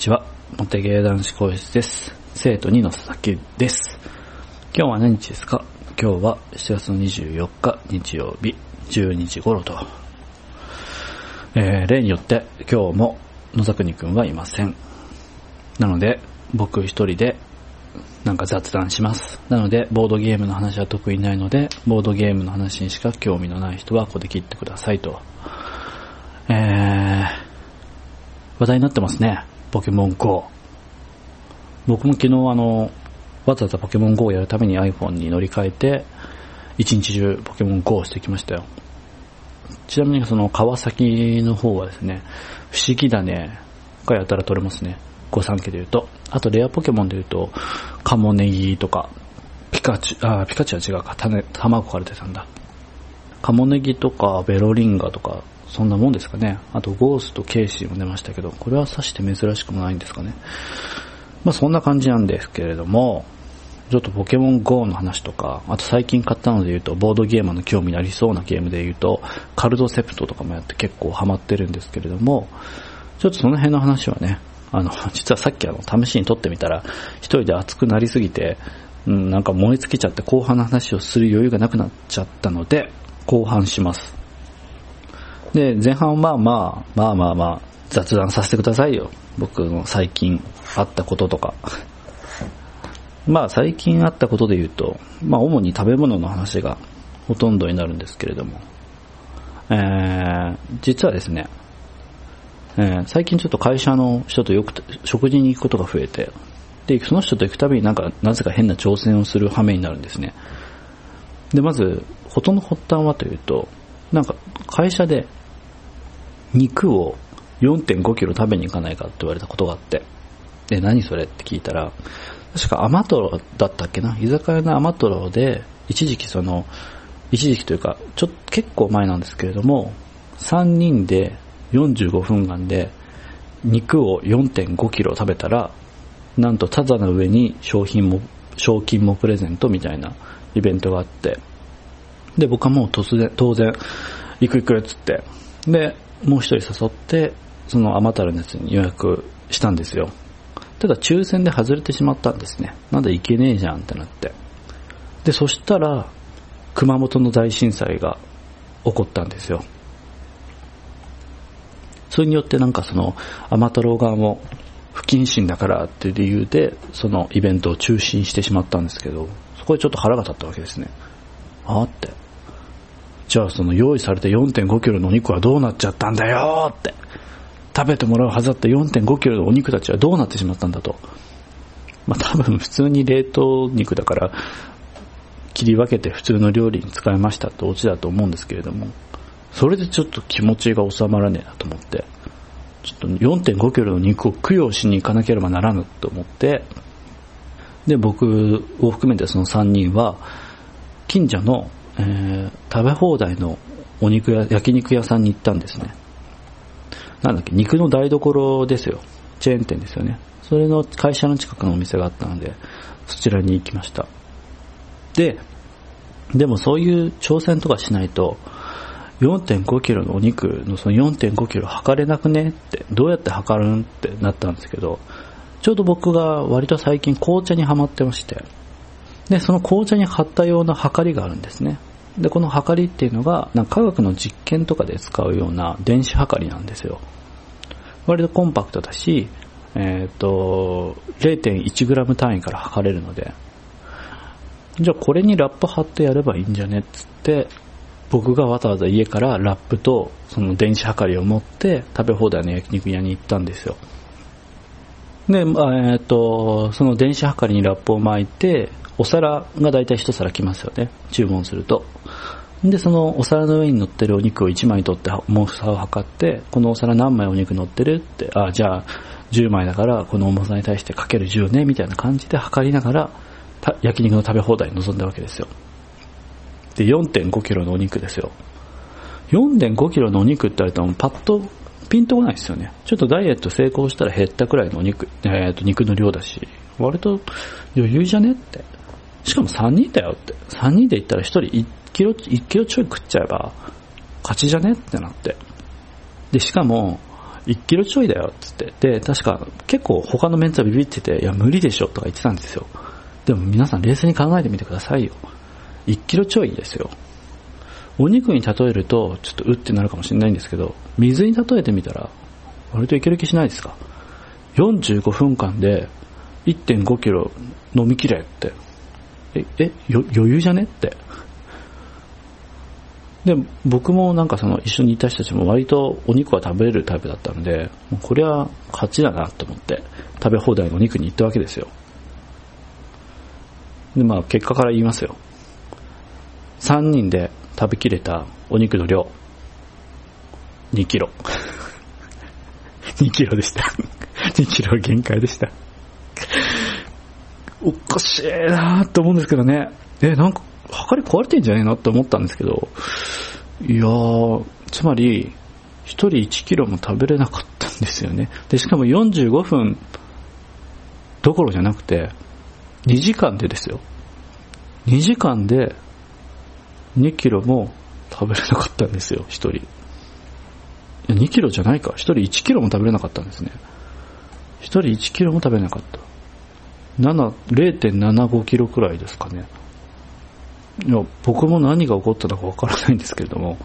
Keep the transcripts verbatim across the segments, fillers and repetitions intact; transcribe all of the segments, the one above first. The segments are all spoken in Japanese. ちは、モテゲー男子講室です。生徒にの佐々木です。今日は何日ですか？今日はしちがつのにじゅうよっか日曜日じゅうにじ頃と、えー、例によって今日も野沢国くんはいません。なので僕一人でなんか雑談します。なのでボードゲームの話は得意ないので、ボードゲームの話にしか興味のない人はここで切ってくださいと。えー、話題になってますね。ポケモン ゴー。 僕も昨日あのわざわざポケモン ゴー をやるために iPhone に乗り換えて一日中ポケモン ゴー をしてきましたよ。ちなみにその川崎の方はですね、不思議だねがやたら取れますね。御三家でいうと、あとレアポケモンでいうとカモネギとかピカチュあピカチュは違うか、種卵から出たんだ。カモネギとかベロリンガとかそんなもんですかね。あとゴーストケイシーも出ましたけど、これはさして珍しくもないんですかね。まあそんな感じなんですけれども、ちょっとポケモン ゴー の話とか、あと最近買ったので言うと、ボードゲーマーの興味のありそうなゲームで言うとカルドセプトとかもやって結構ハマってるんですけれども、ちょっとその辺の話はね、あの実はさっきあの試しに撮ってみたら一人で熱くなりすぎて、うん、なんか燃え尽きちゃって後半の話をする余裕がなくなっちゃったので後半します。で、前半はまあまあまあまあ雑談させてくださいよ。僕の最近あったこととか。まあ最近あったことで言うと、まあ主に食べ物の話がほとんどになるんですけれども、えー、実はですね、えー、最近ちょっと会社の人とよく食事に行くことが増えて、で、その人と行くたびになんかなぜか変な挑戦をする羽目になるんですね。で、まず、ことの発端はというと、なんか会社で肉を よんてんごキロ食べに行かないかって言われたことがあって、で、何それって聞いたら、確かアマトロだったっけな、居酒屋のアマトロで一時期その一時期というかちょっと結構前なんですけれども、さんにんでよんじゅうごふんかんで肉を よんてんごキロ食べたら、なんとタダの上に商品も賞金もプレゼントみたいなイベントがあって、で、僕はもう突然当然行く行くっつって、で、もう一人誘ってそのアマタルのやつに予約したんですよ。ただ抽選で外れてしまったんですね。なんだ行けねえじゃんってなって、で、そしたら熊本の大震災が起こったんですよ。それによってなんかそのアマタル側も不謹慎だからっていう理由でそのイベントを中止してしまったんですけど、そこでちょっと腹が立ったわけですね。あーって、じゃあその用意されて よんてんごキロのお肉はどうなっちゃったんだよって、食べてもらうはずだった よんてんごキロのお肉たちはどうなってしまったんだと。まあ多分普通に冷凍肉だから切り分けて普通の料理に使いましたってオチだと思うんですけれども、それでちょっと気持ちが収まらねえなと思って、ちょっと よんてんごキロの肉を供養しに行かなければならぬと思って、で、僕を含めてそのさんにんは近所のえー、食べ放題のお肉や焼肉屋さんに行ったんですね。なんだっけ、肉の台所ですよ。チェーン店ですよね。それの会社の近くのお店があったので、そちらに行きました。で、でもそういう挑戦とかしないと、よんてんごキロのお肉のその よんてんごキロ測れなくねって、どうやって測るんってなったんですけど、ちょうど僕が割と最近紅茶にハマってまして、で、その紅茶に貼った用の測りがあるんですね。で、この測りっていうのがなんか科学の実験とかで使うような電子測りなんですよ。割とコンパクトだし、えっと れいてんいちグラム 単位から測れるので、じゃあこれにラップ貼ってやればいいんじゃねっつって、僕がわざわざ家からラップとその電子測りを持って食べ放題の焼肉屋に行ったんですよ。で、まあ、えっとその電子測りにラップを巻いて、お皿がだいたい一皿来ますよね、注文すると。で、そのお皿の上に乗ってるお肉をいちまい取って重さを測って、このお皿何枚お肉乗ってるって、あ、じゃあじゅうまいだからこの重さに対してかけるじゅうねみたいな感じで測りながら焼肉の食べ放題に臨んだわけですよ。で、よんてんごキロのお肉ですよ。よんてんごキロのお肉って言われたらパッとピンとこないですよね。ちょっとダイエット成功したら減ったくらいのお肉、えー、と肉の量だし、割と余裕じゃねって。しかもさんにんだよって、さんにんで行ったらひとりいちキロ、いちキロちょい食っちゃえば勝ちじゃねってなって。で、しかもいちキロちょいだよっつって、で確か結構他のメンツはビビってて、いや無理でしょとか言ってたんですよ。でも皆さん冷静に考えてみてくださいよ。いちキロちょいですよ。お肉に例えるとちょっとうってなるかもしれないんですけど、水に例えてみたら割といける気しないですか。よんじゅうごふんかんで いってんごキロ飲みきれって、ええよ余裕じゃねって。で僕もなんかその一緒にいた人たちも割とお肉は食べるタイプだったので、これは勝ちだなと思って食べ放題のお肉に行ったわけですよ。でまあ結果から言いますよ。さんにんで食べきれたお肉の量にキロにキロでしたにキロ限界でしたおかしいなと思うんですけどね。えなんか測り壊れてんじゃねえなって思ったんですけど、いやーつまりひとりいちキロも食べれなかったんですよね。でしかもよんじゅうごふんどころじゃなくてにじかんでですよ。にじかんでにキロも食べれなかったんですよ、ひとり。いやにキロじゃないか、ひとりいちキロも食べれなかったんですね。ひとりいちキロも食べれなかった。 れいてんななごキロくらいですかね。いや僕も何が起こったのかわからないんですけれども、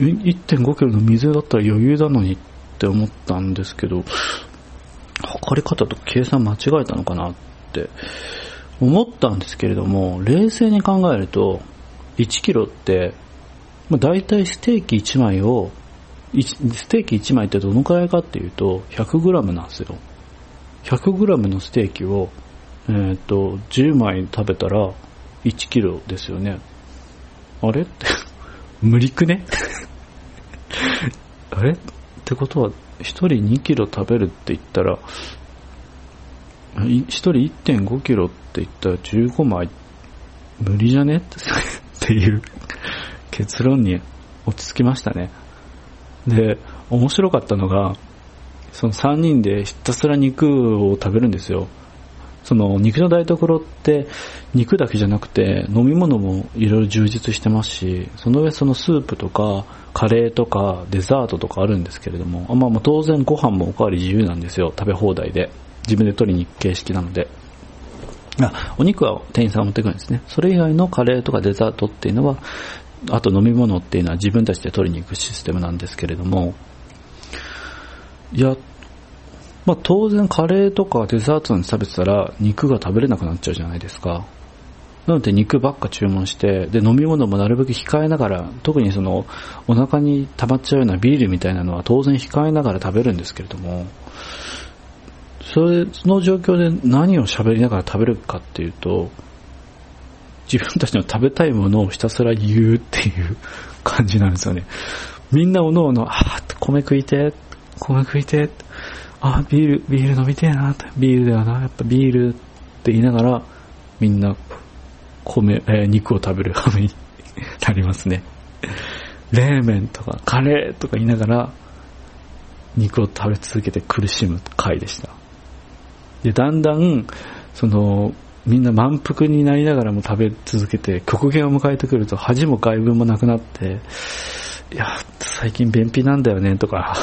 いってんごキロの水だったら余裕なのにって思ったんですけど、測り方と計算間違えたのかなって思ったんですけれども、冷静に考えるといちキロって、まあ、だいたいステーキいちまいをステーキいちまいってどのくらいかっていうと ひゃくグラム なんですよ。 ひゃくグラム のステーキを、えー、とじゅうまい食べたらいちキロですよね。あれって無理くねあれってことはひとりにキロ食べるって言ったらひとり いってんごキロって言ったらじゅうごまい無理じゃねっていう結論に落ち着きましたね。で面白かったのが、そのさんにんでひたすら肉を食べるんですよ。その肉の台所って肉だけじゃなくて飲み物もいろいろ充実してますし、その上そのスープとかカレーとかデザートとかあるんですけれども、あ、まあ、まあ当然ご飯もおかわり自由なんですよ。食べ放題で自分で取りに行く形式なので、あ、お肉は店員さんが持ってくるんですね。それ以外のカレーとかデザートっていうのは、あと飲み物っていうのは自分たちで取りに行くシステムなんですけれども、いやまあ、当然カレーとかデザートに食べてたら肉が食べれなくなっちゃうじゃないですか。なので肉ばっか注文して、で飲み物もなるべく控えながら、特にそのお腹に溜まっちゃうようなビールみたいなのは当然控えながら食べるんですけれども、それその状況で何を喋りながら食べるかっていうと、自分たちの食べたいものをひたすら言うっていう感じなんですよね。みんなおのおの、あー米食いて米食いて、あービールビール飲みてえな、ビールだよな、やっぱビールって言いながらみんな米、えー、肉を食べる羽目になりますね。冷麺とかカレーとか言いながら肉を食べ続けて苦しむ回でした。でだんだんそのみんな満腹になりながらも食べ続けて極限を迎えてくると、恥も外分もなくなって、いや最近便秘なんだよねとか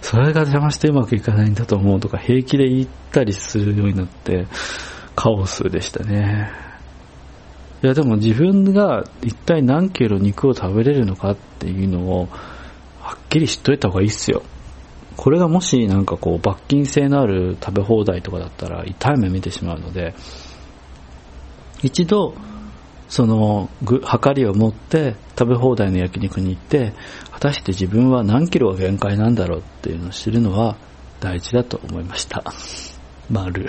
それが邪魔してうまくいかないんだと思うとか平気で言ったりするようになって、カオスでしたね。いやでも自分が一体何キロ肉を食べれるのかっていうのをはっきり知っといた方がいいっすよ。これがもしなんかこう罰金制のある食べ放題とかだったら痛い目見てしまうので、一度その測りを持って食べ放題の焼肉に行って、果たして自分は何キロが限界なんだろうっていうのを知るのは大事だと思いました丸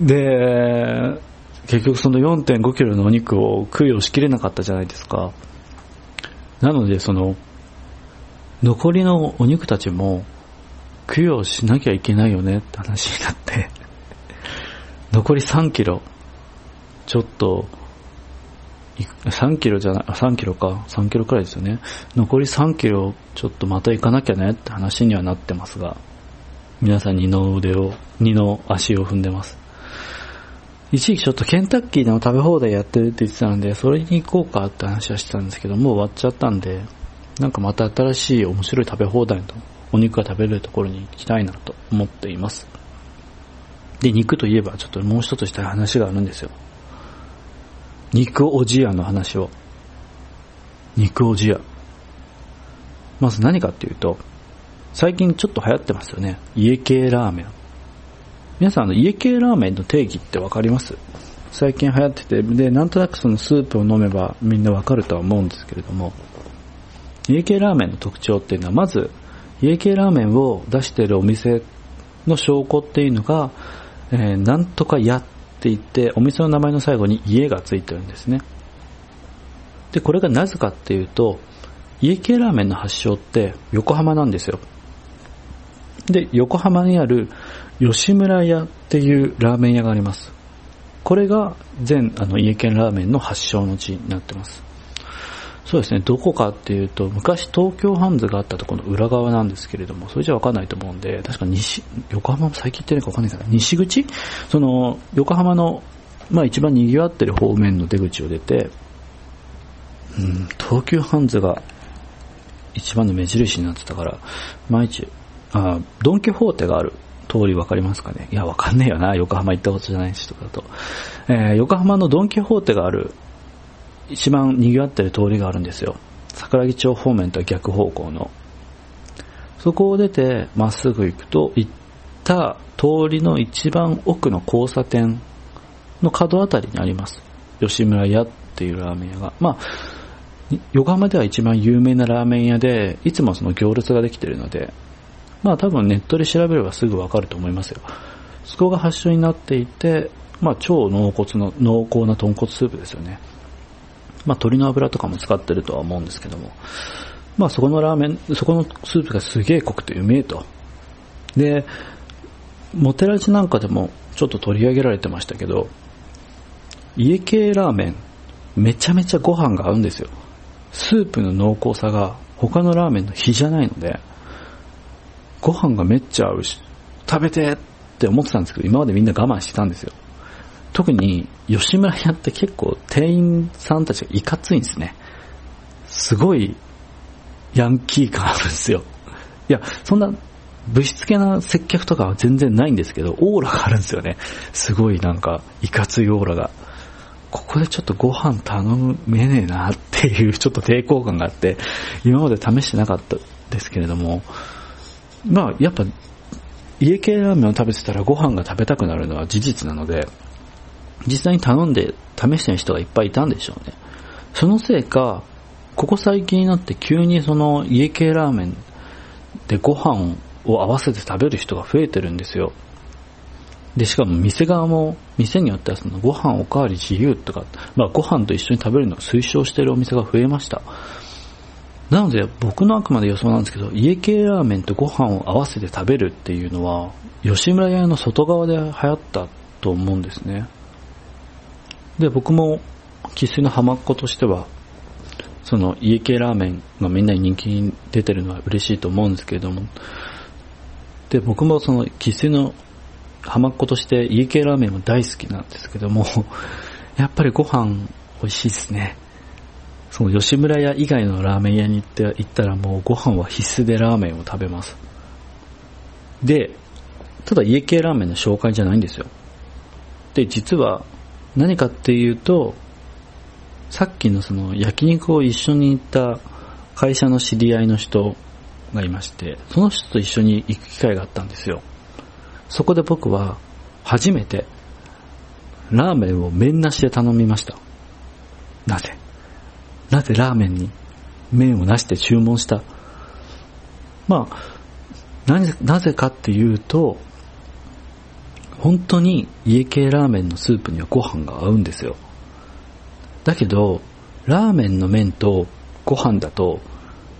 で結局その よんてんごキロのお肉を食いをしきれなかったじゃないですか。なのでその残りのお肉たちも供養しなきゃいけないよねって話になって残りさんキロちょっとさんキロじゃない、さんキロかさんキロくらいですよね。残りさんキロちょっとまた行かなきゃねって話にはなってますが、皆さん二の腕を二の足を踏んでます。一時期ちょっとケンタッキーでも食べ放題やってるって言ってたんで、それに行こうかって話はしてたんですけど、もう終わっちゃったんで、なんかまた新しい面白い食べ放題のお肉が食べれるところに行きたいなと思っています。で、肉といえばちょっともう一つしたい話があるんですよ。肉おじやの話を。肉おじや、まず何かっていうと、最近ちょっと流行ってますよね、家系ラーメン。皆さん、あの家系ラーメンの定義ってわかります？最近流行ってて、でなんとなくそのスープを飲めばみんなわかるとは思うんですけれども、家系ラーメンの特徴っていうのは、まず家系ラーメンを出しているお店の証拠っていうのが、えー、なんとか屋って言って、お店の名前の最後に家がついてるんですね。でこれがなぜかっていうと、家系ラーメンの発祥って横浜なんですよ。で、横浜にある吉村屋っていうラーメン屋があります。これが全あの家系ラーメンの発祥の地になってます。そうですね、どこかっていうと、昔東京ハンズがあったところの裏側なんですけれども、それじゃ分かんないと思うんで、確か西、横浜も最近行ってるか分かんないかな、西口、その横浜の、まあ、一番賑わってる方面の出口を出て、うん、東急ハンズが一番の目印になってたから、毎日、あ、ドンキホーテがある通り分かりますかね。いや、分かんねえよな、横浜行ったことじゃない人だと、えー、横浜のドンキホーテがある一番賑わってる通りがあるんですよ。桜木町方面とは逆方向の。そこを出てまっすぐ行くと、行った通りの一番奥の交差点の角あたりにあります。吉村屋っていうラーメン屋が。まあ、横浜では一番有名なラーメン屋で、いつもその行列ができてるので、まあ多分ネットで調べればすぐわかると思いますよ。そこが発祥になっていて、まあ超濃厚の、濃厚な豚骨スープですよね。まあ、鶏の油とかも使ってるとは思うんですけども、まあ、そこのラーメン、そこのスープがすげえ濃くてうめえと。で、モテラジなんかでもちょっと取り上げられてましたけど、家系ラーメン、めちゃめちゃご飯が合うんですよ。スープの濃厚さが他のラーメンの比じゃないので、ご飯がめっちゃ合うし、食べてって思ってたんですけど、今までみんな我慢してたんですよ。特に吉村屋って結構店員さんたちがいかついんですね。すごいヤンキー感あるんですよ。いや、そんなぶしつけな接客とかは全然ないんですけど、オーラがあるんですよね。すごいなんかいかついオーラが。ここでちょっとご飯頼めねえなっていうちょっと抵抗感があって、今まで試してなかったですけれども、まあやっぱ家系ラーメンを食べてたらご飯が食べたくなるのは事実なので、実際に頼んで試してる人がいっぱいいたんでしょうね。そのせいか、ここ最近になって急にその家系ラーメンでご飯を合わせて食べる人が増えてるんですよ。で、しかも店側も、店によってはそのご飯おかわり自由とか、まあご飯と一緒に食べるのを推奨してるお店が増えました。なので僕のあくまで予想なんですけど、家系ラーメンとご飯を合わせて食べるっていうのは、吉村屋の外側で流行ったと思うんですね。で、僕も生粋の浜っ子としては、その家系ラーメンがみんなに人気に出てるのは嬉しいと思うんですけれども、で、僕もその生粋の浜っ子として家系ラーメンも大好きなんですけども、やっぱりご飯美味しいですね。その吉村屋以外のラーメン屋に行って行ったら、もうご飯は必須でラーメンを食べます。で、ただ家系ラーメンの紹介じゃないんですよ。で、実は何かっていうと、さっきのその焼肉を一緒に行った会社の知り合いの人がいまして、その人と一緒に行く機会があったんですよ。そこで僕は初めてラーメンを麺なしで頼みました。なぜなぜラーメンに麺をなしで注文した。まあ、なぜなぜかっていうと、本当に家系ラーメンのスープにはご飯が合うんですよ。だけどラーメンの麺とご飯だと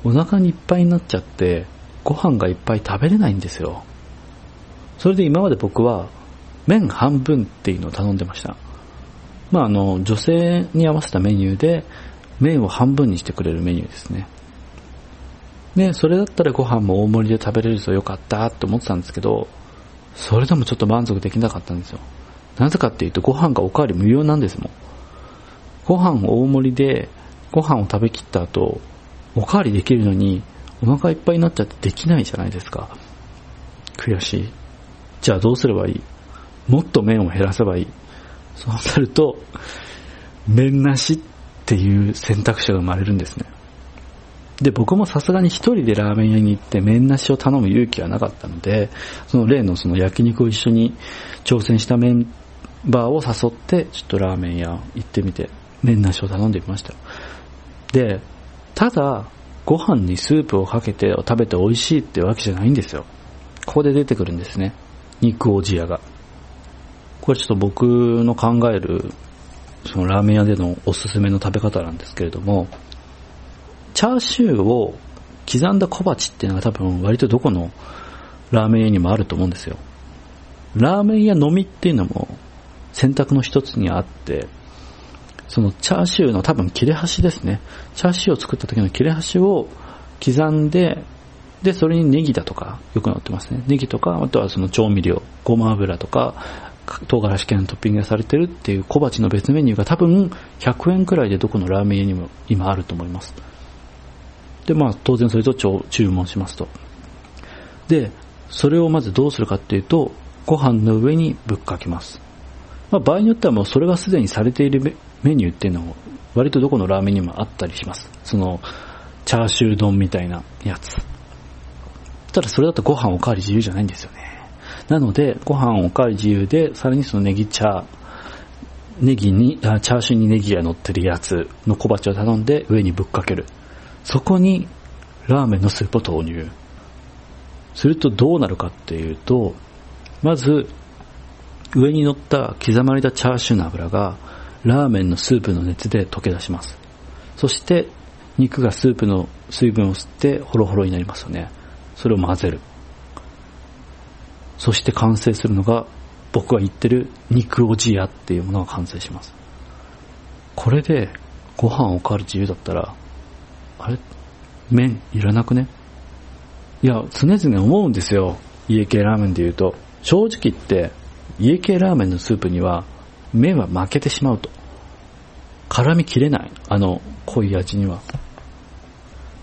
お腹にいっぱいになっちゃって、ご飯がいっぱい食べれないんですよ。それで今まで僕は麺半分っていうのを頼んでました。まあ、あの女性に合わせたメニューで、麺を半分にしてくれるメニューですね。で、それだったらご飯も大盛りで食べれるとよかったと思ってたんですけど、それでもちょっと満足できなかったんですよ。なぜかっていうとご飯がおかわり無料なんですもん。ご飯大盛りでご飯を食べきった後おかわりできるのにお腹いっぱいになっちゃってできないじゃないですか。悔しい。じゃあどうすればいい？もっと麺を減らせばいい。そうなると麺なしっていう選択肢が生まれるんですね。で、僕もさすがに一人でラーメン屋に行って麺なしを頼む勇気はなかったので、その例のその焼肉を一緒に挑戦したメンバーを誘ってちょっとラーメン屋行ってみて麺なしを頼んでみました。で、ただご飯にスープをかけて食べて美味しいってわけじゃないんですよ。ここで出てくるんですね、肉おじやが。これちょっと僕の考えるそのラーメン屋でのおすすめの食べ方なんですけれども、チャーシューを刻んだ小鉢っていうのが多分割とどこのラーメン屋にもあると思うんですよ。ラーメン屋のみっていうのも選択の一つにあって、そのチャーシューの多分切れ端ですね、チャーシューを作った時の切れ端を刻んで、でそれにネギだとかよく載ってますね。ネギとか、あとはその調味料、ごま油とか唐辛子系のトッピングがされてるっていう小鉢の別メニューが多分ひゃくえんくらいでどこのラーメン屋にも今あると思います。で、まあ当然それと注文しますと。で、それをまずどうするかっていうと、ご飯の上にぶっかけます。まあ場合によってはもうそれがすでにされているメニューっていうのを割とどこのラーメンにもあったりします。そのチャーシュー丼みたいなやつ。ただそれだとご飯おかわり自由じゃないんですよね。なのでご飯おかわり自由で、さらにそのネギチャーネギにチャーシューにネギが乗ってるやつの小鉢を頼んで上にぶっかける。そこにラーメンのスープを投入するとどうなるかっていうと、まず上に乗った刻まれたチャーシューの油がラーメンのスープの熱で溶け出します。そして肉がスープの水分を吸ってホロホロになりますよね。それを混ぜる。そして完成するのが僕が言ってる肉おじやっていうものが完成します。これでご飯おかわり自由だったら、あれ麺いらなくね？いや、常々思うんですよ。家系ラーメンで言うと、正直言って家系ラーメンのスープには麺は負けてしまうと。絡みきれない、あの濃い味には。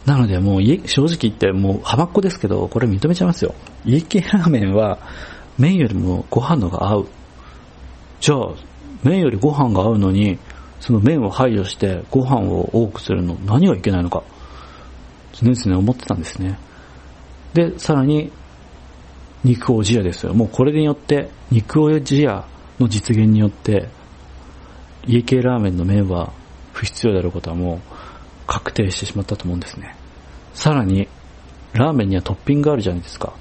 なのでもう正直言ってもう浜っ子ですけど、これ認めちゃいますよ。家系ラーメンは麺よりもご飯のが合う。じゃあ麺よりご飯が合うのに、その麺を配慮してご飯を多くするの何がいけないのか、常々思ってたんですね。で、さらに肉おじやですよ。もうこれによって、肉おじやの実現によって家系ラーメンの麺は不必要であることはもう確定してしまったと思うんですね。さらにラーメンにはトッピングがあるじゃないですか。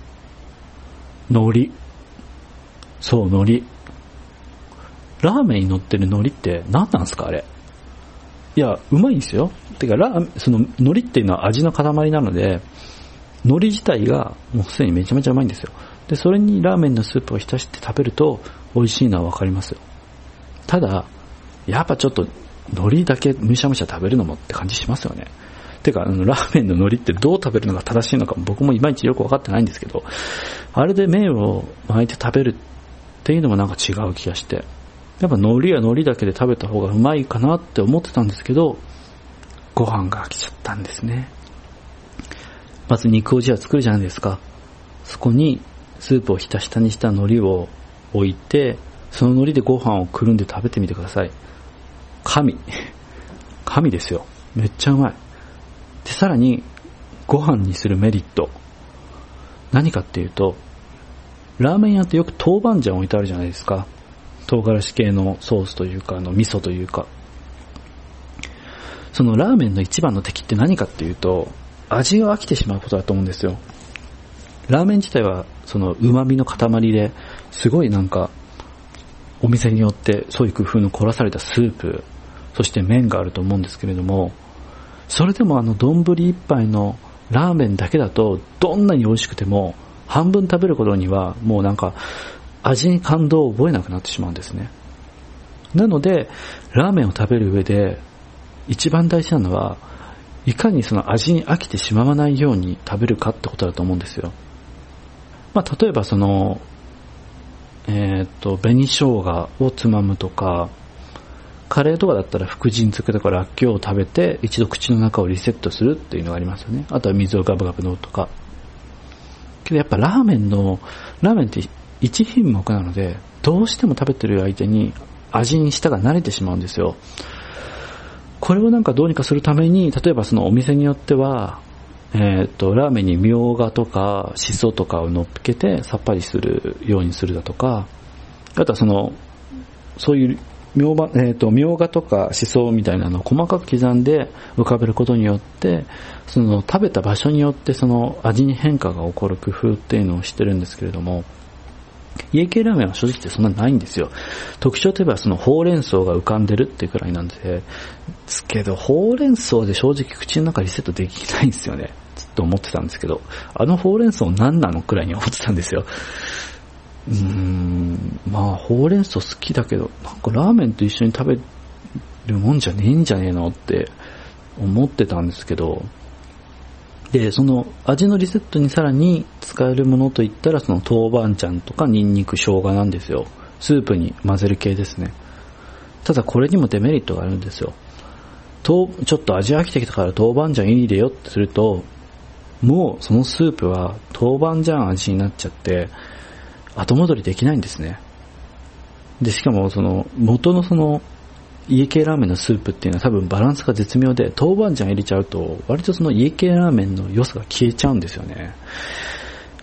海苔。そう、海苔。ラーメンに乗ってる海苔って何なんですか、あれ。いや、うまいんですよ。てかラその海苔っていうのは味の塊なので、海苔自体がもうすでにめちゃめちゃうまいんですよ。で、それにラーメンのスープを浸して食べると美味しいのはわかりますよ。ただやっぱちょっと海苔だけむしゃむしゃ食べるのもって感じしますよね。てか、あのラーメンの海苔ってどう食べるのが正しいのか僕もいまいちよく分かってないんですけど、あれで麺を巻いて食べるっていうのもなんか違う気がして、やっぱ海苔は海苔だけで食べた方がうまいかなって思ってたんですけど、ご飯が飽きちゃったんですね。まず肉おじや作るじゃないですか。そこにスープをひたひたにした海苔を置いて、その海苔でご飯をくるんで食べてみてください。神神ですよ。めっちゃうまい。で、さらにご飯にするメリット、何かっていうと、ラーメン屋ってよく豆板醤置いてあるじゃないですか。唐辛子系のソースというか、あの味噌というか、そのラーメンの一番の敵って何かっていうと、味が飽きてしまうことだと思うんですよ。ラーメン自体はその旨味の塊で、すごいなんかお店によってそういう工夫の凝らされたスープ、そして麺があると思うんですけれども、それでもあの丼一杯のラーメンだけだと、どんなに美味しくても半分食べることにはもうなんか味に感動を覚えなくなってしまうんですね。なのでラーメンを食べる上で一番大事なのは、いかにその味に飽きてしまわないように食べるかってことだと思うんですよ。まあ例えばそのえー、っと紅生姜をつまむとか、カレーとかだったら福神漬けとからっきょうを食べて一度口の中をリセットするっていうのがありますよね。あとは水をガブガブ飲むとか。けどやっぱラーメンのラーメンって一品目なので、どうしても食べてる相手に味に舌が慣れてしまうんですよ。これをなんかどうにかするために、例えばそのお店によっては、えーと、ラーメンにみょうがとかしそとかを乗っけてさっぱりするようにするだとか、あとはそのそういうみょうが、えーと、みょうがとかしそみたいなのを細かく刻んで浮かべることによって、その食べた場所によってその味に変化が起こる工夫っていうのをしてるんですけれども、家系ラーメンは正直ってそんなにないんですよ。特徴といえばそのほうれん草が浮かんでるっていうくらいなんですけど、ほうれん草で正直口の中リセットできないんですよね。ずっと思ってたんですけど、あのほうれん草何なのくらいに思ってたんですよ。うーん、まあほうれん草好きだけど、なんかラーメンと一緒に食べるもんじゃねえんじゃねえのって思ってたんですけど、でその味のリセットにさらに使えるものといったら、その豆板醤とかニンニク生姜なんですよ。スープに混ぜる系ですね。ただこれにもデメリットがあるんですよ。とちょっと味飽きてきたから豆板醤入れよってすると、もうそのスープは豆板醤味になっちゃって後戻りできないんですね。でしかもその元のその家系ラーメンのスープっていうのは多分バランスが絶妙で、豆板醤入れちゃうと割とその家系ラーメンの良さが消えちゃうんですよね。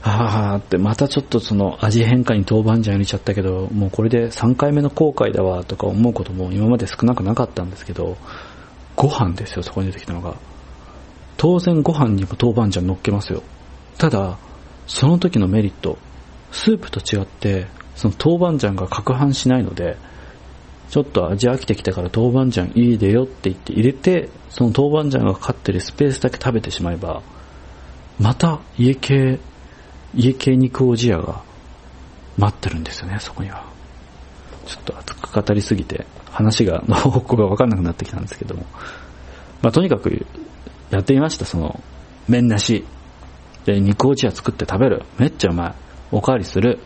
あーってまたちょっとその味変化に豆板醤入れちゃったけど、もうこれでさんかいめの後悔だわとか思うことも今まで少なくなかったんですけど、ご飯ですよ。そこに出てきたのが、当然ご飯にも豆板醤乗っけますよ。ただその時のメリット、スープと違ってその豆板醤が攪拌しないので、ちょっと味飽きてきたから豆板醤いいでよって言って入れて、その豆板醤がかかってるスペースだけ食べてしまえば、また家系家系肉おじやが待ってるんですよね。そこにはちょっと熱く語りすぎて話がの方向が分かんなくなってきたんですけども、まあとにかくやってみました。その麺なしで肉おじや作って食べる、めっちゃうまい、おかわりする、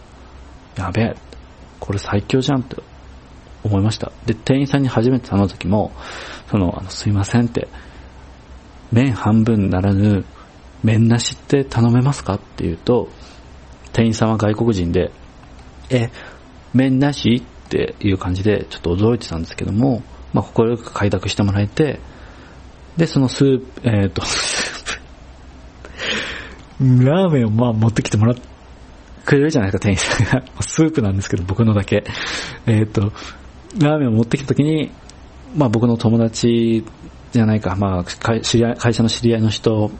やべえこれ最強じゃんって思いました。で、店員さんに初めて頼んだ時も、その、あのすいませんって、麺半分ならぬ、麺なしって頼めますかって言うと、店員さんは外国人で、え、麺なしっていう感じで、ちょっと驚いてたんですけども、まあ、心よく快諾してもらえて、で、そのスープ、えっと、ラーメンをまあ持ってきてもらくれるじゃないですか、店員さんが。スープなんですけど、僕のだけ。えっと、ラーメンを持ってきたときに、まあ僕の友達じゃないか、まあ会社の知り合いの人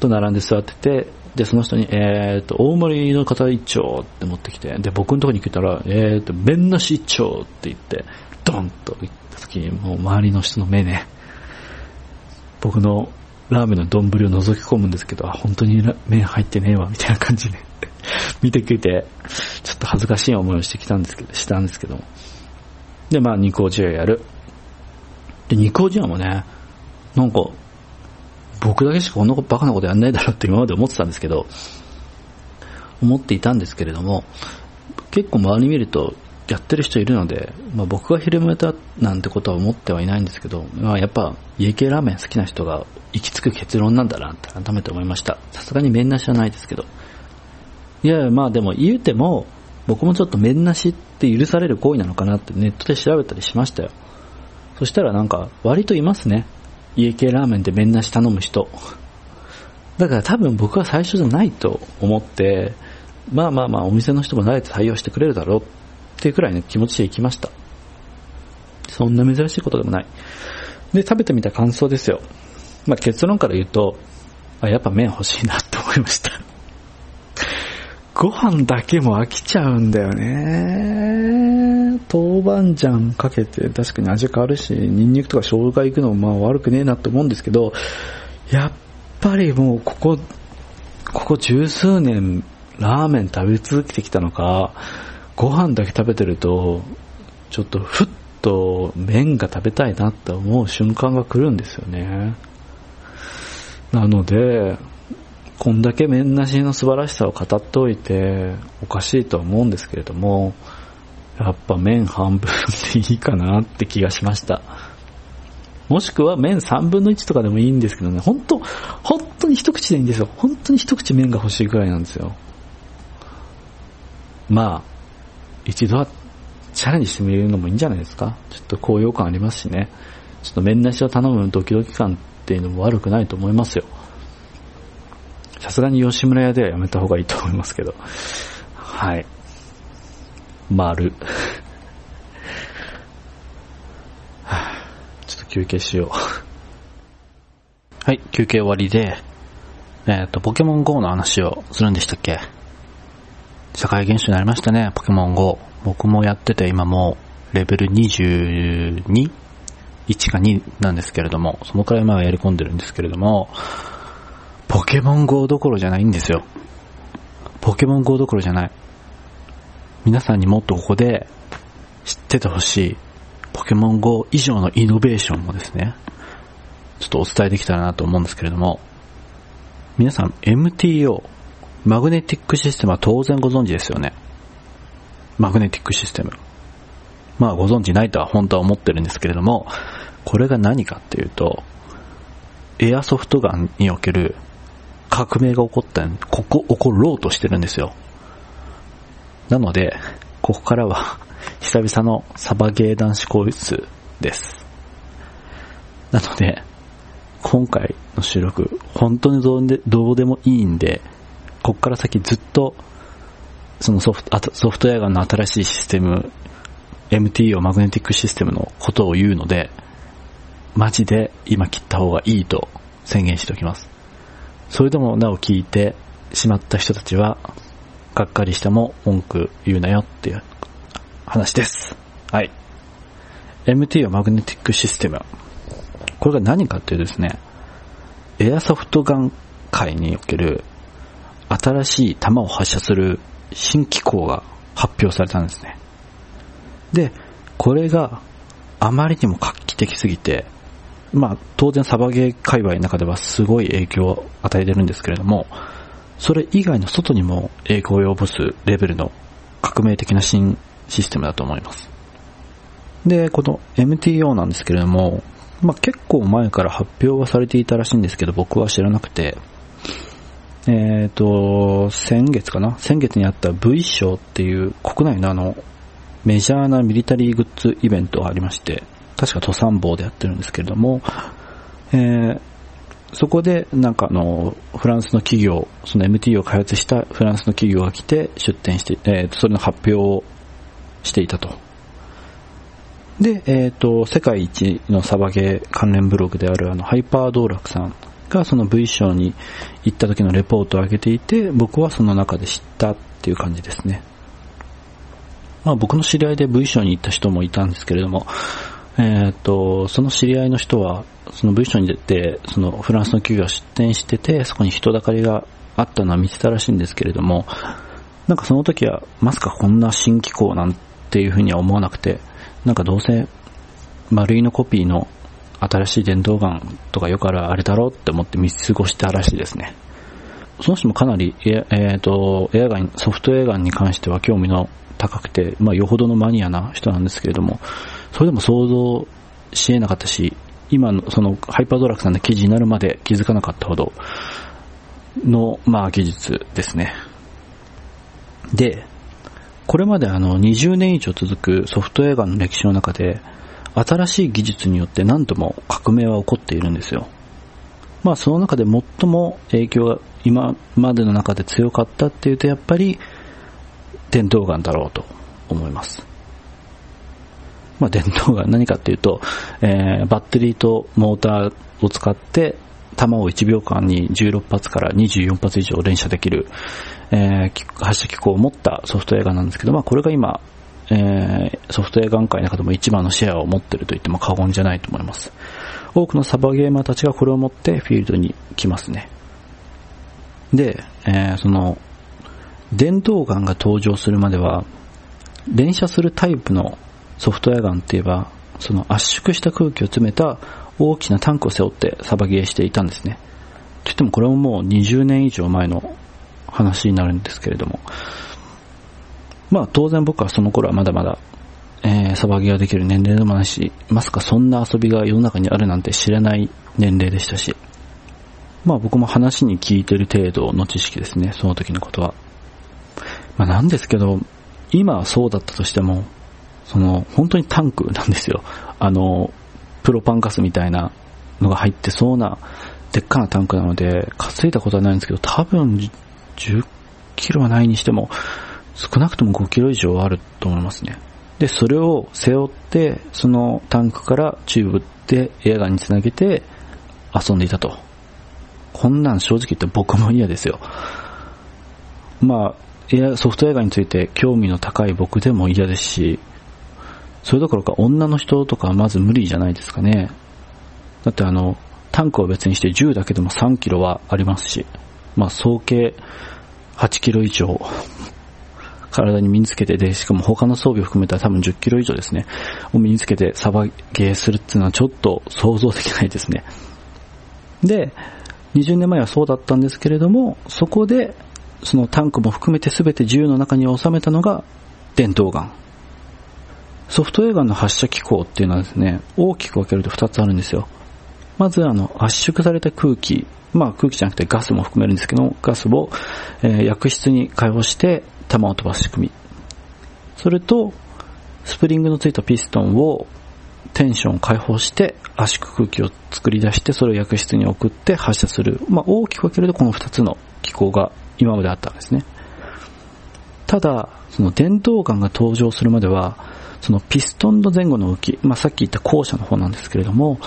と並んで座ってて、でその人にえーと大盛りの方一丁って持ってきて、で僕のところに来たらえーと麺なし一丁って言ってドンと言ったときに、もう周りの人の目ね、僕のラーメンの丼を覗き込むんですけど、あ本当に麺入ってねえわみたいな感じで見てくれて、ちょっと恥ずかしい思いをしてきたんですけどしたんですけども。で、まあ、肉おじややる。で、肉おじやもね、なんか、僕だけしかこんなバカなことやんないだろうって今まで思ってたんですけど、思っていたんですけれども、結構周り見るとやってる人いるので、まあ僕が昼間だなんてことは思ってはいないんですけど、まあやっぱ家系ラーメン好きな人が行き着く結論なんだなって改めて思いました。さすがに麺なしはないですけど。いやいや、まあでも言うても、僕もちょっと麺なしって許される行為なのかなってネットで調べたりしましたよ。そしたらなんか割といますね、家系ラーメンで麺なし頼む人。だから多分僕は最初じゃないと思って、まあまあまあお店の人も慣れて対応してくれるだろうっていうくらいの気持ちで行きました。そんな珍しいことでもない。で、食べてみた感想ですよ。まあ結論から言うと、やっぱ麺欲しいなって思いました。ご飯だけも飽きちゃうんだよね。豆板醤かけて確かに味変わるし、ニンニクとか生姜いくのもまあ悪くねえなと思うんですけど、やっぱりもうここここ十数年ラーメン食べ続けてきたのか、ご飯だけ食べてるとちょっとふっと麺が食べたいなって思う瞬間が来るんですよね。なのでこんだけ麺なしの素晴らしさを語っておいておかしいとは思うんですけれども、やっぱ麺半分でいいかなって気がしました。もしくは麺さんぶんのいちとかでもいいんですけどね、本当本当に一口でいいんですよ。本当に一口麺が欲しいくらいなんですよ。まあ一度はチャレンジしてみるのもいいんじゃないですか。ちょっと高揚感ありますしね。ちょっと麺なしを頼むドキドキ感っていうのも悪くないと思いますよ。さすがに吉村屋ではやめた方がいいと思いますけど。はい。丸。ちょっと休憩しよう。はい、休憩終わりで、えっと、ポケモン ゴー の話をするんでしたっけ？社会現象になりましたね、ポケモン ゴー。僕もやってて、今もうレベル にじゅうに?いち かになんですけれども、そのくらい前はやり込んでるんですけれども、ポケモン ゴー どころじゃないんですよ。ポケモン ゴー どころじゃない。皆さんにもっとここで知っててほしいポケモン ゴー 以上のイノベーションもですね、ちょっとお伝えできたらなと思うんですけれども、皆さん エムティーオー マグネティックシステムは当然ご存知ですよね。マグネティックシステム、まあご存知ないとは本当は思ってるんですけれども、これが何かっていうと、エアソフトガンにおける革命が起こったんで、ここ起ころうとしてるんですよ。なのでここからは久々のサバゲー男子校室です。なので今回の収録本当にどうで、どうでもいいんで、ここから先ずっとそのソフト、ソフトウェアの新しいシステム エムティーオー マグネティックシステムのことを言うので、マジで今切った方がいいと宣言しておきます。それでもなお聞いてしまった人たちはがっかりしても文句言うなよっていう話です。はい、 エムティーオー マグネティックシステム、これが何かっていうですね、エアソフトガン界における新しい弾を発射する新機構が発表されたんですね。で、これがあまりにも画期的すぎて、まあ当然サバゲー界隈の中ではすごい影響を与えてるんですけれども、それ以外の外にも影響を及ぼすレベルの革命的な新システムだと思います。で、この エムティーオー なんですけれども、まあ結構前から発表はされていたらしいんですけど、僕は知らなくて、えっと、先月かな先月にあった V 賞っていう国内のあの、メジャーなミリタリーグッズイベントがありまして、確か登山坊でやってるんですけれども、えー、そこでなんかあの、フランスの企業、その エムティーオー を開発したフランスの企業が来て出展して、えー、それの発表をしていたと。で、えっと、世界一のサバゲー関連ブログであるあの、ハイパー道楽さんがその V 賞に行った時のレポートを上げていて、僕はその中で知ったっていう感じですね。まあ僕の知り合いで V 賞に行った人もいたんですけれども、えっとその知り合いの人はその V 賞に出て、そのフランスの企業が出展してて、そこに人だかりがあったのは見てたらしいんですけれども、なんかその時はまさかこんな新機構なんていうふうには思わなくて、なんかどうせ丸いのコピーの新しい電動ガンとかよくあるあれだろうって思って見過ごしたらしいですね。その人もかなりエア、えーと、エアガン、ソフトエアガンに関しては興味の高くて、まあよほどのマニアな人なんですけれども、それでも想像しえなかったし、今のそのハイパードラッグさんの記事になるまで気づかなかったほどのまあ技術ですね。で、これまであのにじゅうねん以上続くソフトエアガンの歴史の中で、新しい技術によって何度も革命は起こっているんですよ。まあその中で最も影響が今までの中で強かったっていうと、やっぱり電動ガンだろうと思います。まあ電動ガン何かっていうと、えー、バッテリーとモーターを使って弾をいちびょうかんにじゅうろっぱつからにじゅうよんぱつ以上連射できる、えー、発射機構を持ったソフトウェアガンなんですけど、まあこれが今えー、ソフトウェアガン界の中でも一番のシェアを持っていると言っても過言じゃないと思います。多くのサバゲーマーたちがこれを持ってフィールドに来ますね。で、えー、その電動ガンが登場するまでは、連射するタイプのソフトウェアガンっていえば、その圧縮した空気を詰めた大きなタンクを背負ってサバゲーしていたんですね。といってもこれももうにじゅうねん以上前の話になるんですけれども、まあ当然僕はその頃はまだまだ、えー、サバゲーができる年齢でもないし、まさかそんな遊びが世の中にあるなんて知らない年齢でしたし、まあ僕も話に聞いてる程度の知識ですね、その時のことは。まあなんですけど、今はそうだったとしても、その本当にタンクなんですよ。あのプロパンガスみたいなのが入ってそうなでっかなタンクなので、稼いだことはないんですけど、多分じゅっキロはないにしても少なくともごキロ以上あると思いますね。でそれを背負って、そのタンクからチューブでエアガンにつなげて遊んでいたと。こんなん正直言って僕も嫌ですよ。まあエアソフトエアガンについて興味の高い僕でも嫌ですし、それどころか女の人とかはまず無理じゃないですかね。だってあのタンクを別にして銃だけでもさんキロはありますし、まあ総計はちキロ以上体に身につけて、でしかも他の装備を含めたら多分じゅっキロ以上ですねを身につけてサバゲーするっていうのはちょっと想像できないですね。でにじゅうねんまえはそうだったんですけれども、そこでそのタンクも含めて全て銃の中に収めたのが電動ガン。ソフトウェアガンの発射機構っていうのはですね、大きく分けるとふたつあるんですよ。まずあの圧縮された空気、まあ空気じゃなくてガスも含めるんですけど、ガスを、えー、薬室に解放して弾を飛ばす仕組み。それとスプリングのついたピストンをテンション解放して圧縮空気を作り出して、それを薬室に送って発射する。まあ大きく分けるとこのふたつの機構が今まであったんですね。ただその電動ガンが登場するまでは、そのピストンの前後の動き、まあさっき言った後者の方なんですけれども、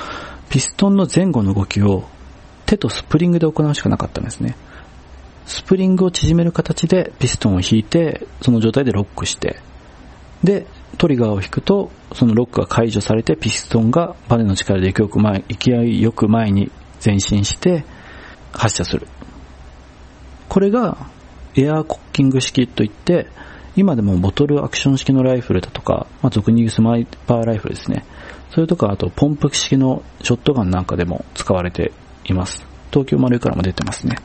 ピストンの前後の動きを手とスプリングで行うしかなかったんですね。スプリングを縮める形でピストンを引いて、その状態でロックして、でトリガーを引くとそのロックが解除されて、ピストンがバネの力で勢いよく前、勢いよく前に前進して発射する。これがエアーコッキング式といって、今でもボトルアクション式のライフルだとか、まあ、俗に言うスナイパーライフルですね。それとかあとポンプ式のショットガンなんかでも使われています。東京マルイからも出てますね。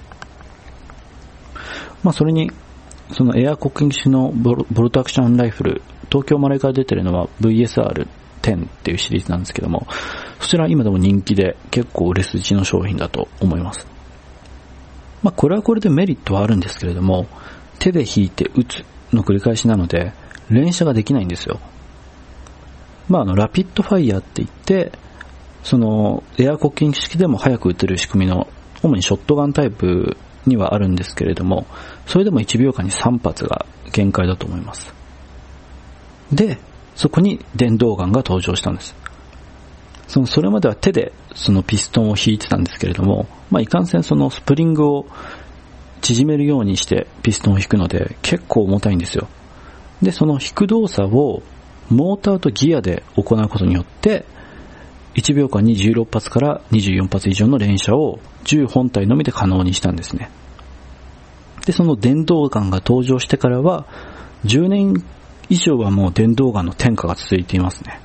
まあそれにそのエアーコッキング式のボルトアクションライフル、東京マルイから出てるのは ブイエスアールテン っていうシリーズなんですけども、そちらは今でも人気で結構売れ筋の商品だと思います。まあこれはこれでメリットはあるんですけれども、手で引いて撃つの繰り返しなので連射ができないんですよ。まああのラピッドファイヤーって言って、そのエアコッキング式でも早く撃てる仕組みの、主にショットガンタイプにはあるんですけれども、それでもいちびょうかんにさんぱつが限界だと思います。でそこに電動ガンが登場したんです。そのそれまでは手でそのピストンを引いてたんですけれども、まあいかんせんそのスプリングを縮めるようにしてピストンを引くので結構重たいんですよ。でその引く動作をモーターとギアで行うことによって、いちびょうかんにじゅうろっぱつからにじゅうよんぱつ以上の連射を銃本体のみで可能にしたんですね。でその電動ガンが登場してからはじゅうねん以上はもう電動ガンの転化が続いていますね。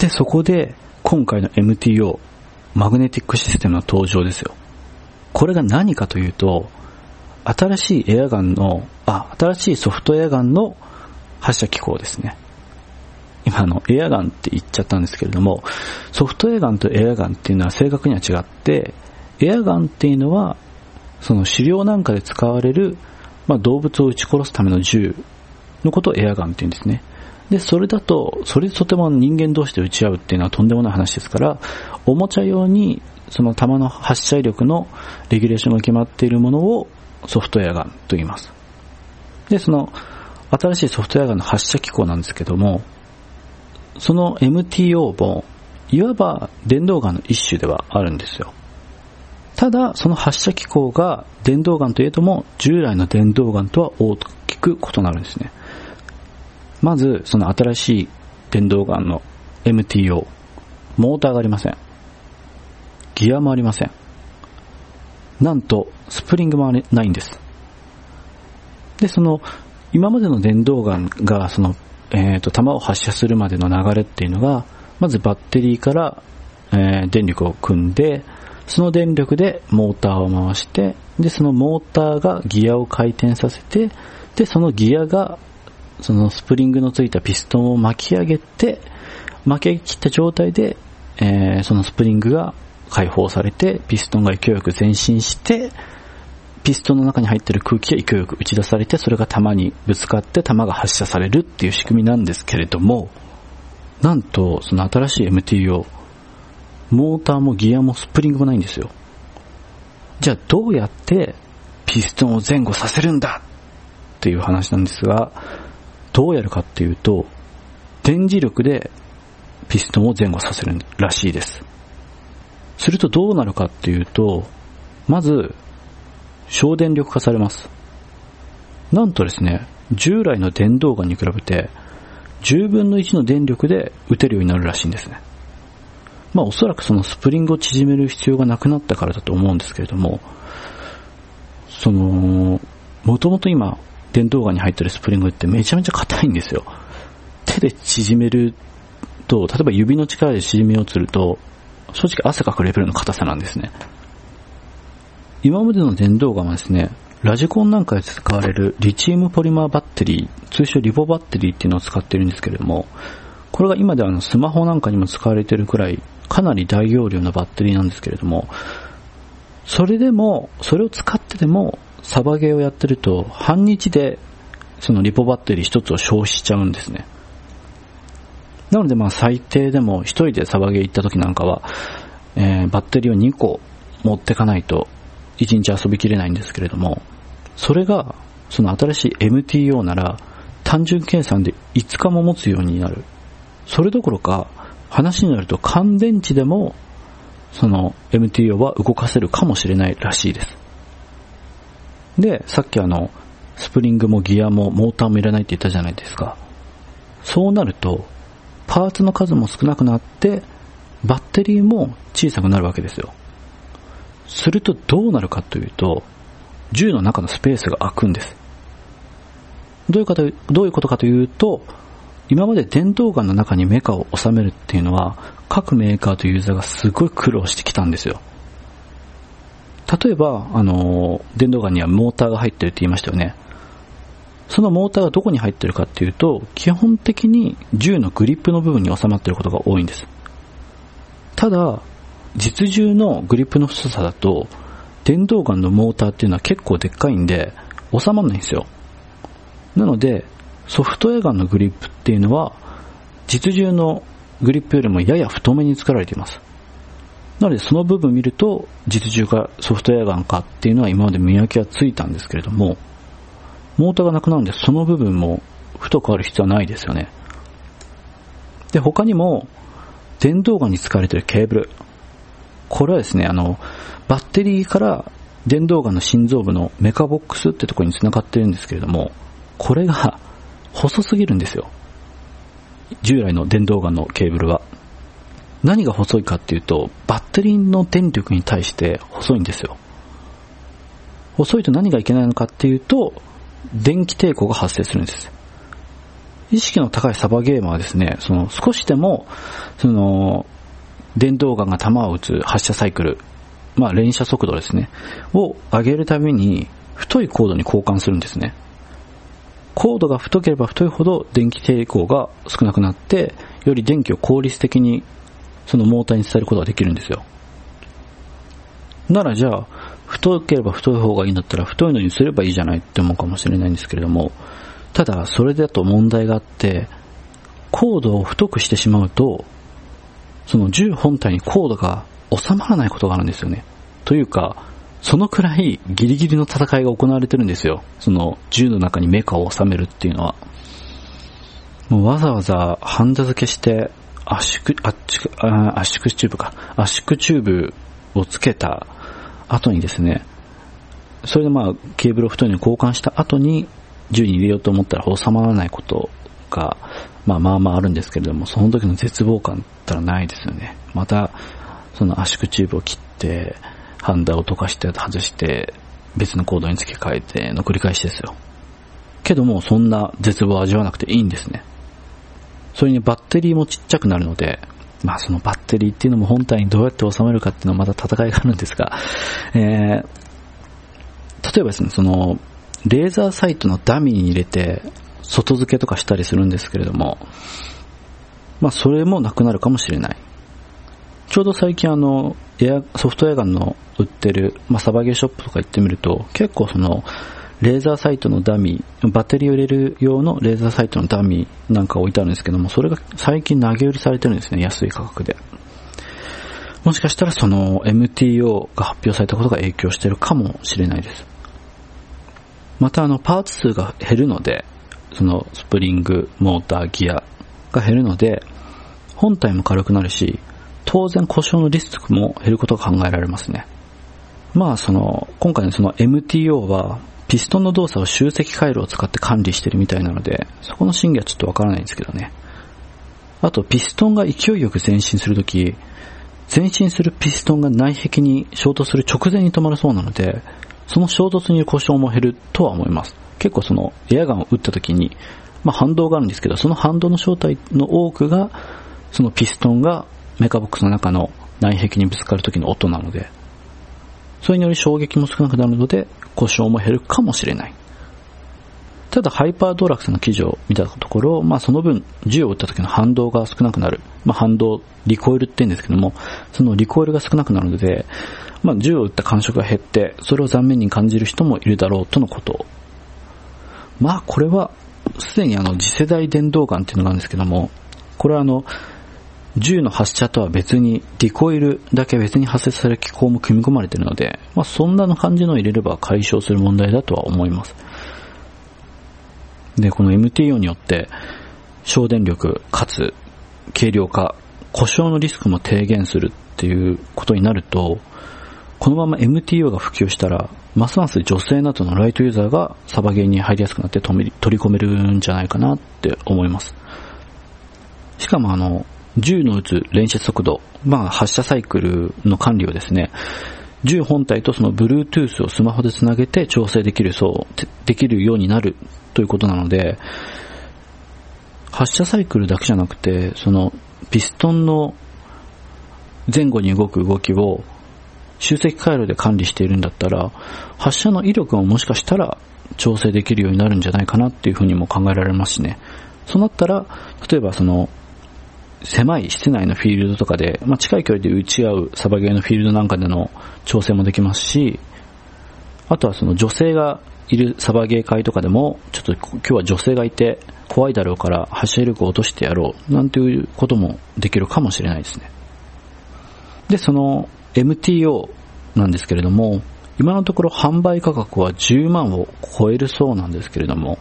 でそこで今回の エムティーオー マグネティックシステムの登場ですよ。これが何かというと、新しいエアガンのあ新しいソフトエアガンの発射機構ですね。今あのエアガンって言っちゃったんですけれども、ソフトエアガンとエアガンっていうのは正確には違って、エアガンっていうのはその狩猟なんかで使われる、まあ、動物を撃ち殺すための銃のことをエアガンっていうんですね。でそれだと、それとても人間同士で撃ち合うっていうのはとんでもない話ですから、おもちゃ用にその弾の発射力のレギュレーションが決まっているものをソフトエアガンと言います。でその新しいソフトエアガンの発射機構なんですけども、その エムティーオー もいわば電動ガンの一種ではあるんですよ。ただその発射機構が電動ガンといえども、従来の電動ガンとは大きく異なるんですね。まずその新しい電動ガンの エムティーオー、 モーターがありません。ギアもありません。なんとスプリングもないんです。でその今までの電動ガンがその、えーと、弾を発射するまでの流れっていうのが、まずバッテリーから、えー、電力を汲んで、その電力でモーターを回して、でそのモーターがギアを回転させて、でそのギアがそのスプリングのついたピストンを巻き上げて巻き切った状態で、えー、そのスプリングが解放されてピストンが勢いよく前進してピストンの中に入っている空気が勢いよく打ち出されてそれが弾にぶつかって弾が発射されるっていう仕組みなんですけれども、なんとその新しい エムティーオー モーターもギアもスプリングもないんですよ。じゃあどうやってピストンを前後させるんだっていう話なんですが、どうやるかっていうと電磁力でピストンを前後させるらしいです。するとどうなるかっていうと、まず省電力化されます。なんとですね、従来の電動ガンに比べてじゅうぶんのいちの電力で打てるようになるらしいんですね。まあおそらくそのスプリングを縮める必要がなくなったからだと思うんですけれども、そのもともと今電動ガンに入ってるスプリングってめちゃめちゃ硬いんですよ。手で縮めると、例えば指の力で縮めようとすると正直汗かくレベルの硬さなんですね。今までの電動ガンはですね、ラジコンなんかで使われるリチウムポリマーバッテリー、通称リボバッテリーっていうのを使っているんですけれども、これが今ではあのスマホなんかにも使われているくらいかなり大容量なバッテリーなんですけれども、それでもそれを使ってでもサバゲーをやってると半日でそのリポバッテリー一つを消費しちゃうんですね。なのでまあ最低でも一人でサバゲー行った時なんかは、えー、バッテリーをにこ持ってかないといちにち遊びきれないんですけれども、それがその新しい エムティーオー なら単純計算でいつかも持つようになる。それどころか話になると乾電池でもその エムティーオー は動かせるかもしれないらしいです。で、さっきあのスプリングもギアもモーターもいらないって言ったじゃないですか。そうなるとパーツの数も少なくなってバッテリーも小さくなるわけですよ。するとどうなるかというと、銃の中のスペースが空くんです。どういうかと、どういうことかというと、今まで電動ガンの中にメカを収めるっていうのは各メーカーとユーザーがすごい苦労してきたんですよ。例えばあの電動ガンにはモーターが入ってるって言いましたよね。そのモーターがどこに入ってるかっていうと、基本的に銃のグリップの部分に収まってることが多いんです。ただ実銃のグリップの太さだと電動ガンのモーターっていうのは結構でっかいんで収まらないんですよ。なのでソフトウェアガンのグリップっていうのは実銃のグリップよりもやや太めに作られています。なのでその部分見ると実銃かソフトウェアガンかっていうのは今まで見分けはついたんですけれども、モーターがなくなるんでその部分も太くある必要はないですよね。で、他にも電動ガンに使われているケーブル、これはですね、あのバッテリーから電動ガンの心臓部のメカボックスってところに繋がってるんですけれども、これが細すぎるんですよ。従来の電動ガンのケーブルは何が細いかっていうとバッテリーの電力に対して細いんですよ。細いと何がいけないのかっていうと電気抵抗が発生するんです。意識の高いサバゲーマーはですね、その少しでもその電動ガンが弾を撃つ発射サイクル、まあ連射速度ですねを上げるために太いコードに交換するんですね。コードが太ければ太いほど電気抵抗が少なくなってより電気を効率的にそのモーターに伝えることができるんですよ。ならじゃあ太ければ太い方がいいんだったら太いのにすればいいじゃないって思うかもしれないんですけれども、ただそれだと問題があって、コードを太くしてしまうとその銃本体にコードが収まらないことがあるんですよね。というかそのくらいギリギリの戦いが行われてるんですよ。その銃の中にメカを収めるっていうのはもうわざわざハンダ付けして圧縮、圧縮、圧縮チューブか圧縮チューブをつけた後にですね、それでまあケーブルを太いのに交換した後に銃に入れようと思ったら収まらないことがまあまあまああるんですけれども、その時の絶望感ったらないですよね。またその圧縮チューブを切ってハンダを溶かして外して別のコードに付け替えての繰り返しですよ。けどもそんな絶望を味わわなくていいんですね。それにバッテリーもちっちゃくなるので、まあそのバッテリーっていうのも本体にどうやって収めるかっていうのはまた戦いがあるんですが、えー、例えばですね、そのレーザーサイトのダミーに入れて外付けとかしたりするんですけれども、まあそれもなくなるかもしれない。ちょうど最近あのエアソフトエアガンの売ってる、まあ、サバゲーショップとか行ってみると、結構そのレーザーサイトのダミー、バッテリーを入れる用のレーザーサイトのダミーなんか置いてあるんですけども、それが最近投げ売りされてるんですね、安い価格で。もしかしたらその エムティーオー が発表されたことが影響してるかもしれないです。またあのパーツ数が減るので、そのスプリング、モーター、ギアが減るので本体も軽くなるし、当然故障のリスクも減ることが考えられますね。まあその今回のその エムティーオー はピストンの動作を集積回路を使って管理してるみたいなので、そこの真偽はちょっとわからないんですけどね。あとピストンが勢いよく前進するとき、前進するピストンが内壁に衝突する直前に止まるそうなので、その衝突による故障も減るとは思います。結構そのエアガンを撃ったときに、まあ、反動があるんですけど、その反動の正体の多くがそのピストンがメカボックスの中の内壁にぶつかるときの音なので、それにより衝撃も少なくなるので故障も減るかもしれない。ただハイパードーラックスの記事を見たところ、まあその分銃を撃った時の反動が少なくなる、まあ反動リコイルって言うんですけども、そのリコイルが少なくなるので、まあ銃を撃った感触が減ってそれを残念に感じる人もいるだろうとのこと。まあこれはすでにあの次世代電動ガンっていうのがあるんですけども、これはあの銃の発射とは別にリコイルだけ別に発生される機構も組み込まれているので、まあ、そんなの感じのを入れれば解消する問題だとは思います。で、この エムティーオー によって省電力かつ軽量化、故障のリスクも低減するっていうことになると、このまま エムティーオー が普及したらますます女性などのライトユーザーがサバゲーに入りやすくなって取り込めるんじゃないかなって思います。しかもあの銃の撃つ連射速度、まあ発射サイクルの管理をですね、銃本体とその Bluetooth をスマホでつなげて調整できるそうできるようになるということなので、発射サイクルだけじゃなくて、そのピストンの前後に動く動きを集積回路で管理しているんだったら、発射の威力ももしかしたら調整できるようになるんじゃないかなっていうふうにも考えられますしね。そうなったら例えばその狭い室内のフィールドとかで、まあ、近い距離で打ち合うサバゲーのフィールドなんかでの調整もできますし、あとはその女性がいるサバゲー会とかでも、ちょっと今日は女性がいて怖いだろうから発射力を落としてやろうなんていうこともできるかもしれないですね。で、その エムティーオー なんですけれども、今のところ販売価格はじゅうまんを超えるそうなんですけれども、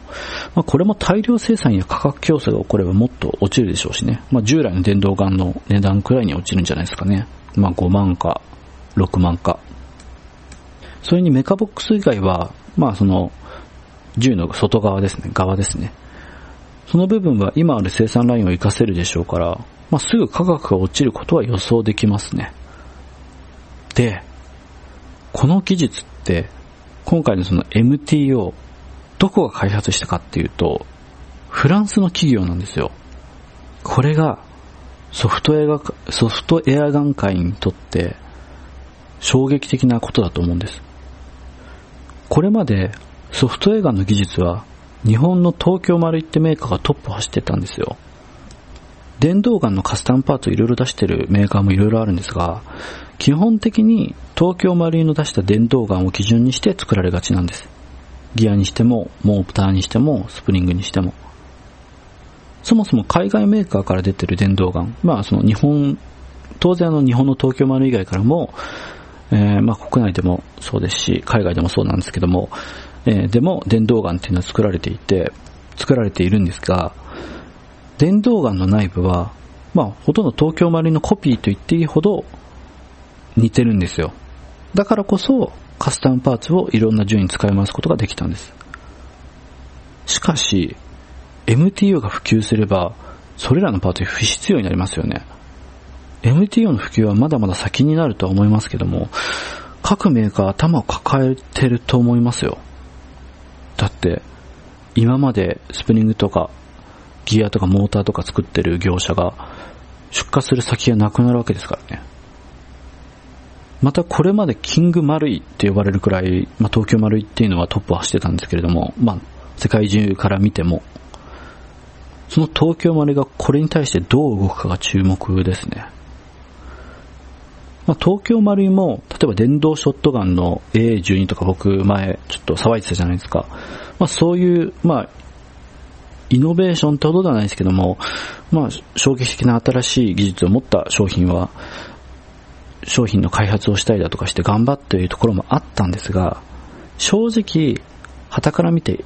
まあ、これも大量生産や価格競争が起こればもっと落ちるでしょうしね、まあ、従来の電動ガンの値段くらいに落ちるんじゃないですかね。まあごまんかろくまんか。それにメカボックス以外は、まあその銃の外側ですね、側ですね。その部分は今ある生産ラインを活かせるでしょうから、まあすぐ価格が落ちることは予想できますね。で、この技術って今回のその エムティーオー どこが開発したかっていうと、フランスの企業なんですよ。これがソフトエア、ソフトエアガン界にとって衝撃的なことだと思うんです。これまでソフトエアガンの技術は日本の東京丸一ってメーカーがトップを走ってたんですよ。電動ガンのカスタムパーツをいろいろ出してるメーカーもいろいろあるんですが、基本的に東京マリーの出した電動ガンを基準にして作られがちなんです。ギアにしてもモーターにしてもスプリングにしても。そもそも海外メーカーから出てる電動ガン、まあその日本、当然あの日本の東京マリー以外からも、えー、まあ国内でもそうですし海外でもそうなんですけども、えー、でも電動ガンっていうのは作られていて作られているんですが、電動ガンの内部はまあほとんど東京マリーのコピーと言っていいほど似てるんですよ。だからこそカスタムパーツをいろんな順に使い回すことができたんです。しかし エムティーオー が普及すればそれらのパーツ不必要になりますよね。 エムティーオー の普及はまだまだ先になるとは思いますけども、各メーカー頭を抱えてると思いますよ。だって今までスプリングとかギアとかモーターとか作ってる業者が出荷する先がなくなるわけですからね。またこれまでキングマルイと呼ばれるくらい、まあ、東京マルイっていうのはトップを走ってたんですけれども、まあ、世界中から見てもその東京マルイがこれに対してどう動くかが注目ですね。まあ、東京マルイも例えば電動ショットガンの エーエーじゅうに とか僕前ちょっと騒いでたじゃないですか。まあ、そういうまあイノベーションってほどではないですけども、まあ、衝撃的な新しい技術を持った商品は商品の開発をしたりだとかして頑張っているところもあったんですが、正直旗から見て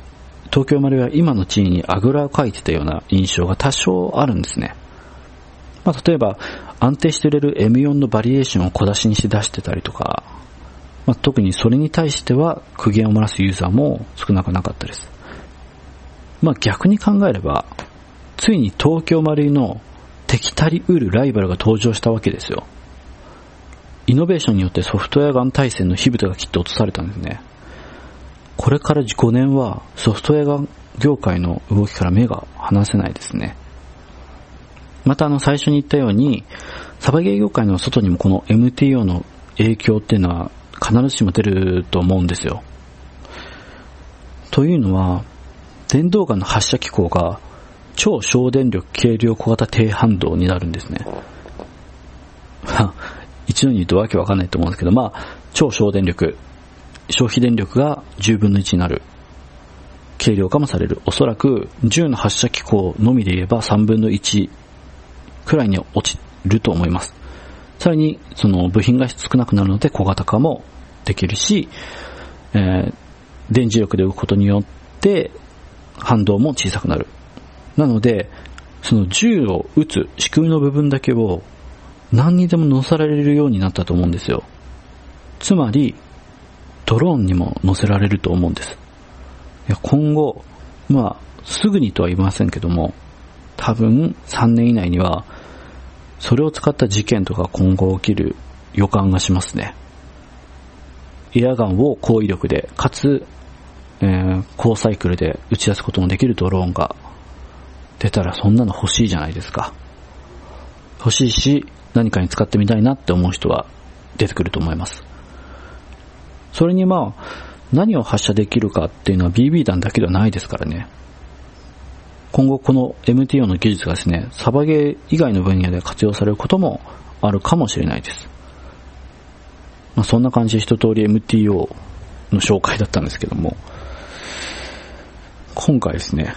東京マルイは今の地位にあぐらをかいてたような印象が多少あるんですね。まあ、例えば安定して売れる エムよん のバリエーションを小出しにして出してたりとか、まあ、特にそれに対しては苦言を漏らすユーザーも少なくなかったです。まあ、逆に考えればついに東京マルイの敵たりうるライバルが登場したわけですよ。イノベーションによってソフトウェアガン対戦の火蓋が切って落とされたんですね。これからごねんはソフトウェアガン業界の動きから目が離せないですね。またあの最初に言ったようにサバゲー業界の外にもこの エムティーオー の影響っていうのは必ずしも出ると思うんですよ。というのは電動ガンの発射機構が超省電力軽量小型低反動になるんですね。一度に言うとわけわかんないと思うんですけど、まあ超省電力、消費電力がじゅうぶんのいちになる、軽量化もされる、おそらくじゅうの発射機構のみで言えばさんぶんのいちくらいに落ちると思います。さらにその部品が少なくなるので小型化もできるし、えー、電磁力で動くことによって反動も小さくなる。なのでその銃を撃つ仕組みの部分だけを何にでも乗せられるようになったと思うんですよ。つまりドローンにも乗せられると思うんです。いや今後、まあ、すぐにとは言いませんけども多分さんねん以内にはそれを使った事件とか今後起きる予感がしますね。エアガンを高威力でかつ、えー、高サイクルで打ち出すこともできるドローンが出たらそんなの欲しいじゃないですか。欲しいし何かに使ってみたいなって思う人は出てくると思います。それにまあ何を発射できるかっていうのは ビービー 弾だけではないですからね。今後この エムティーオー の技術がですねサバゲー以外の分野で活用されることもあるかもしれないです。まあ、そんな感じで一通り エムティーオー の紹介だったんですけども、今回ですね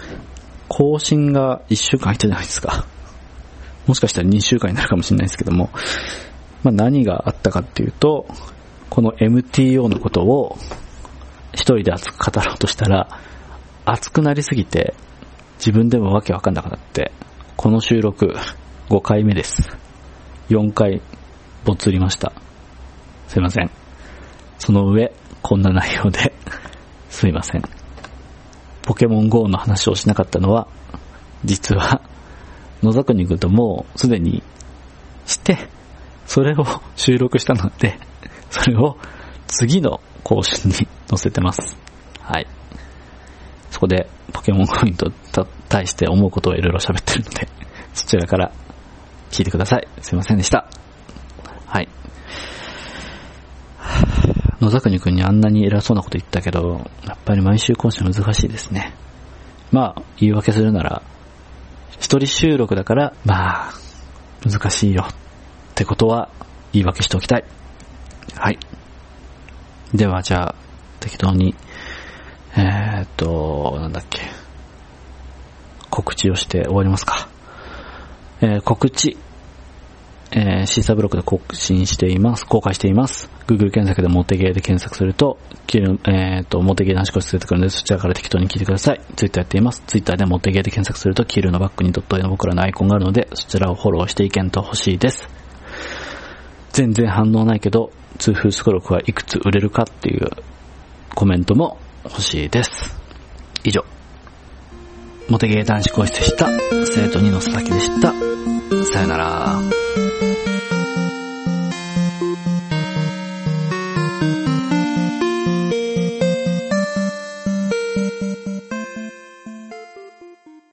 更新がいっしゅうかん空いたじゃないですか。もしかしたらにしゅうかんになるかもしれないですけども、まあ、何があったかっていうとこの エムティーオー のことを一人で熱く語ろうとしたら熱くなりすぎて自分でもわけわかんなくなって、この収録ごかいめです。よんかいぼつりました。すいません。その上こんな内容ですいません。ポケモン ゴー の話をしなかったのは実は野沢君ともうすでにしてそれを収録したのでそれを次の更新に載せてます。はい、そこでポケモン ゴー に対して思うことをいろいろ喋ってるのでそちらから聞いてください。すいませんでした。はい。野沢国君にあんなに偉そうなこと言ったけどやっぱり毎週更新難しいですね。まあ言い訳するなら一人収録だからまあ難しいよってことは言い訳しておきたい。はい。ではじゃあ適当にえーっと、なんだっけ。告知をして終わりますか。えー、告知。えー、シーサーブログで更新しています。公開しています。Google 検索でモテゲーで検索すると、えーっと、モテゲー男子コース出てくるので、そちらから適当に聞いてください。Twitter やっています。Twitter でモテゲーで検索すると、キルのバックにドット絵の僕らのアイコンがあるので、そちらをフォローしていけんと欲しいです。全然反応ないけど、通風スコロクはいくつ売れるかっていうコメントも、欲しいです。以上、モテゲー男子講師でした。生徒にの佐々木でした。さよなら。